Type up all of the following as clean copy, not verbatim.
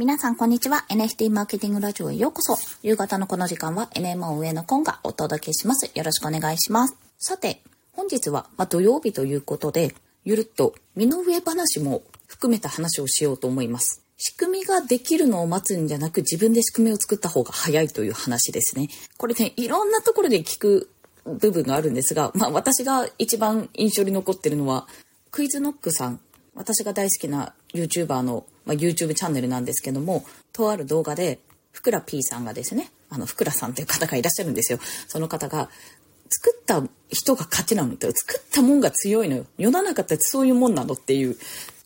皆さんこんにちは。 NFT マーケティングラジオへようこそ。夕方のこの時間は NMO 上のコンがお届けします。よろしくお願いします。さて本日は土曜日ということで、ゆるっと身の上話も含めた話をしようと思います。仕組みができるのを待つんじゃなく、自分で仕組みを作った方が早いという話ですね。これね、いろんなところで聞く部分があるんですが、私が一番印象に残ってるのはクイズノックさん、私が大好きな YouTuber のYouTube チャンネルなんですけども、とある動画でふくら P さんがですね、ふくらさんという方がいらっしゃるんですよ。その方が、作った人が勝ちなのって、作ったもんが強いのよ、世の中ってそういうもんなのっていう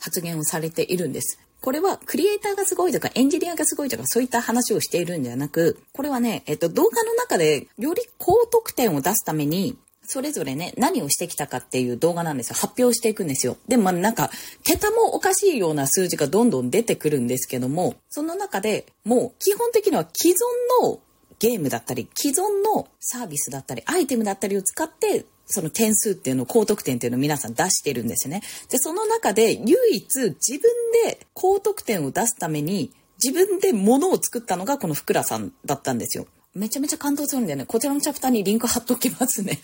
発言をされているんです。これはクリエイターがすごいとかエンジニアがすごいとかそういった話をしているんじゃなく、これはね、動画の中でより高得点を出すためにそれぞれね、何をしてきたかっていう動画なんですよ。発表していくんですよ。で、なんか、桁もおかしいような数字がどんどん出てくるんですけども、その中でもう基本的には既存のゲームだったり、既存のサービスだったり、アイテムだったりを使って、その点数っていうのを、高得点っていうのを皆さん出してるんですよね。で、その中で唯一自分で高得点を出すために、自分で物を作ったのがこのふくらさんだったんですよ。めちゃめちゃ感動するんだよね。こちらのチャプターにリンク貼っときますね。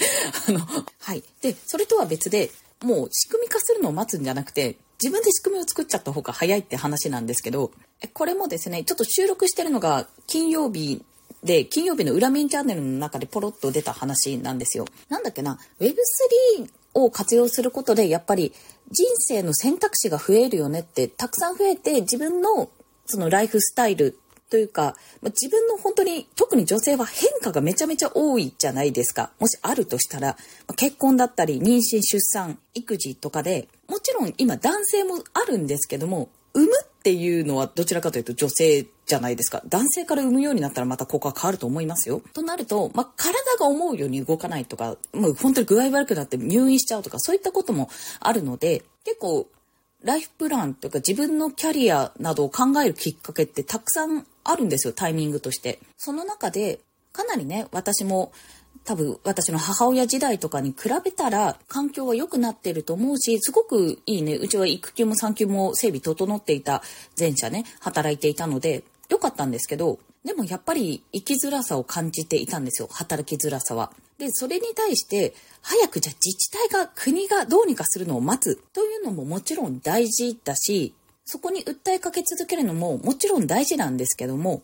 はい。で、それとは別で、もう仕組み化するのを待つんじゃなくて、自分で仕組みを作っちゃった方が早いって話なんですけど、これもですね、ちょっと収録してるのが金曜日で、金曜日の裏メインチャンネルの中でポロッと出た話なんですよ。なんだっけな、Web3 を活用することで、やっぱり人生の選択肢が増えるよねって、たくさん増えて、自分のそのライフスタイル、というか、自分の本当に、特に女性は変化がめちゃめちゃ多いじゃないですか。もしあるとしたら、結婚だったり、妊娠、出産、育児とかで、もちろん今男性もあるんですけども、産むっていうのはどちらかというと女性じゃないですか。男性から産むようになったらまたここは変わると思いますよ。となると、体が思うように動かないとか、もう本当に具合悪くなって入院しちゃうとか、そういったこともあるので、結構、ライフプランというか自分のキャリアなどを考えるきっかけってたくさんあるんですよ、タイミングとして。その中でかなりね、私も多分私の母親時代とかに比べたら環境は良くなってると思うし、すごくいいね。うちは育休も産休も整備整っていた前者ね、働いていたので良かったんですけど、でもやっぱり生きづらさを感じていたんですよ、働きづらさは。で、それに対して早くじゃあ自治体が国がどうにかするのを待つというのももちろん大事だし、そこに訴えかけ続けるのももちろん大事なんですけども、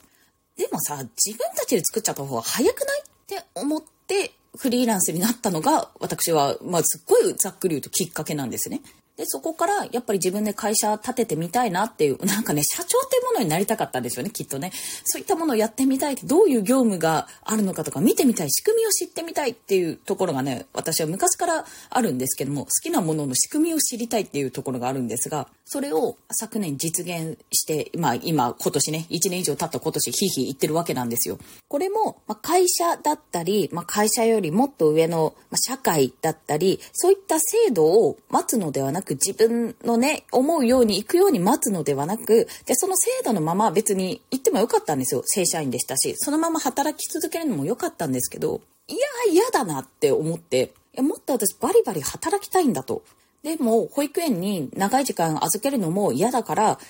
でもさ、自分たちで作っちゃった方が早くないって思ってフリーランスになったのが、私はすっごいざっくり言うときっかけなんですね。で、そこからやっぱり自分で会社立ててみたいなっていう、なんかね、社長っていうものになりたかったんですよね、きっとね。そういったものをやってみたい、どういう業務があるのかとか見てみたい、仕組みを知ってみたいっていうところがね、私は昔からあるんですけども、好きなものの仕組みを知りたいっていうところがあるんですが、それを昨年実現して、今年ね、1年以上経った今年、ひいひい言ってるわけなんですよ。これも、会社だったり、会社よりもっと上の社会だったり、そういった制度を待つのではなく、自分のね、思うように行くように待つのではなく、で、その制度のまま別に行ってもよかったんですよ。正社員でしたし、そのまま働き続けるのもよかったんですけど、嫌だなって思って、もっと私バリバリ働きたいんだと。でも、保育園に長い時間預けるのも嫌だから、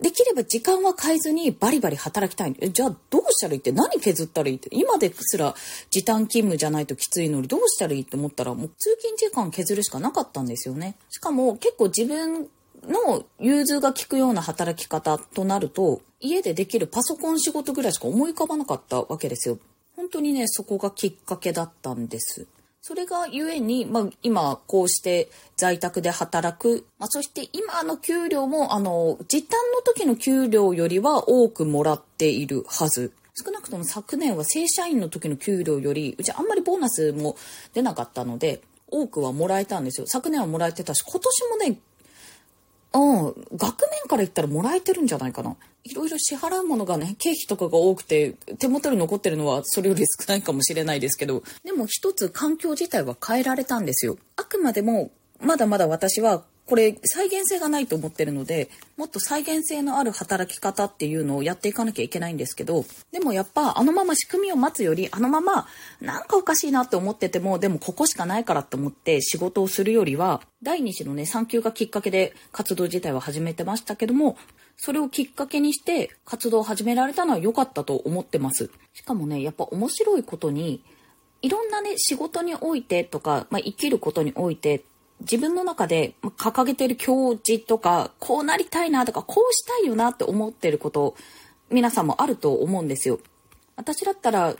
できれば時間は変えずにバリバリ働きたい。じゃあどうしたらいいって、何削ったらいいって、今ですら時短勤務じゃないときついのにどうしたらいいって思ったら、もう通勤時間削るしかなかったんですよね。しかも結構自分の融通が利くような働き方となると、家でできるパソコン仕事ぐらいしか思い浮かばなかったわけですよ。本当にね、そこがきっかけだったんです。それがゆえに、今こうして在宅で働く、そして今の給料も時短の時の給料よりは多くもらっているはず。少なくとも昨年は正社員の時の給料より、うちあんまりボーナスも出なかったので多くはもらえたんですよ。昨年はもらえてたし、今年もね、額面から言ったらもらえてるんじゃないかな。いろいろ支払うものがね、経費とかが多くて、手元に残ってるのはそれより少ないかもしれないですけど、でも一つ環境自体は変えられたんですよ。あくまでも、まだまだ私はこれ再現性がないと思ってるので、もっと再現性のある働き方っていうのをやっていかなきゃいけないんですけど、でもやっぱまま仕組みを待つより、なんかおかしいなって思ってても、でもここしかないからって思って仕事をするよりは、第2子のね、産休がきっかけで活動自体は始めてましたけども、それをきっかけにして活動を始められたのは良かったと思ってます。しかもね、やっぱ面白いことに、いろんなね、仕事においてとか、生きることにおいて、自分の中で掲げてる境地とか、こうなりたいなとか、こうしたいよなって思ってること、皆さんもあると思うんですよ。私だったら、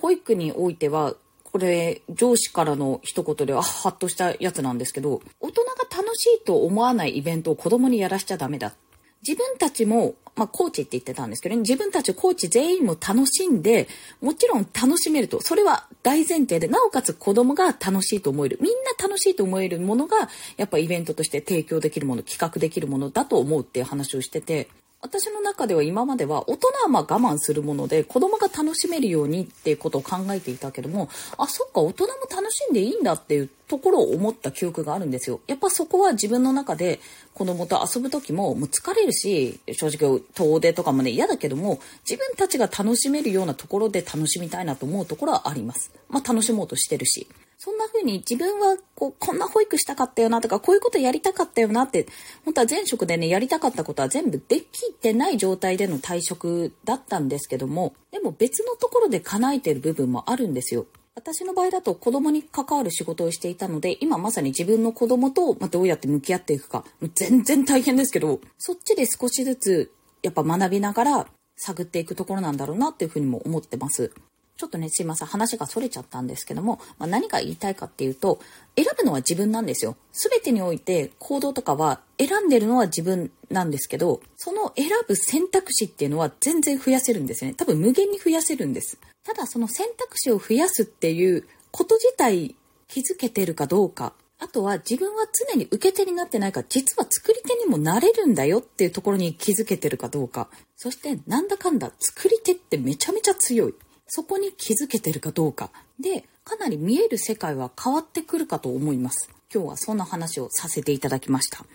保育においては、これ上司からの一言でハッとしたやつなんですけど、大人が楽しいと思わないイベントを子供にやらしちゃダメだ。自分たちも、コーチって言ってたんですけど、ね、自分たちコーチ全員も楽しんで、もちろん楽しめると。それは大前提で、なおかつ子供が楽しいと思える。みんな楽しいと思えるものが、やっぱイベントとして提供できるもの、企画できるものだと思うっていう話をしてて、私の中では今までは大人は我慢するもので子供が楽しめるようにっていうことを考えていたけども、あ、そっか、大人も楽しんでいいんだっていうところを思った記憶があるんですよ。やっぱそこは自分の中で子供と遊ぶときも、もう疲れるし、正直遠出とかもね、嫌だけども、自分たちが楽しめるようなところで楽しみたいなと思うところはあります。楽しもうとしてるし。そんな風に自分はこんな保育したかったよなとか、こういうことやりたかったよなって、本当は前職でね、やりたかったことは全部できてない状態での退職だったんですけども、でも別のところで叶えてる部分もあるんですよ。私の場合だと子供に関わる仕事をしていたので、今まさに自分の子供とどうやって向き合っていくか、全然大変ですけど、そっちで少しずつやっぱ学びながら探っていくところなんだろうなっていう風にも思ってます。ちょっとね、すいません。話が逸れちゃったんですけども、何が言いたいかっていうと、選ぶのは自分なんですよ。すべてにおいて行動とかは選んでるのは自分なんですけど、その選ぶ選択肢っていうのは全然増やせるんですね。多分無限に増やせるんです。ただその選択肢を増やすっていうこと自体気づけてるかどうか、あとは自分は常に受け手になってないから、実は作り手にもなれるんだよっていうところに気づけてるかどうか、そしてなんだかんだ作り手ってめちゃめちゃ強い。そこに気づけてるかどうかで、かなり見える世界は変わってくるかと思います。今日はそんな話をさせていただきました。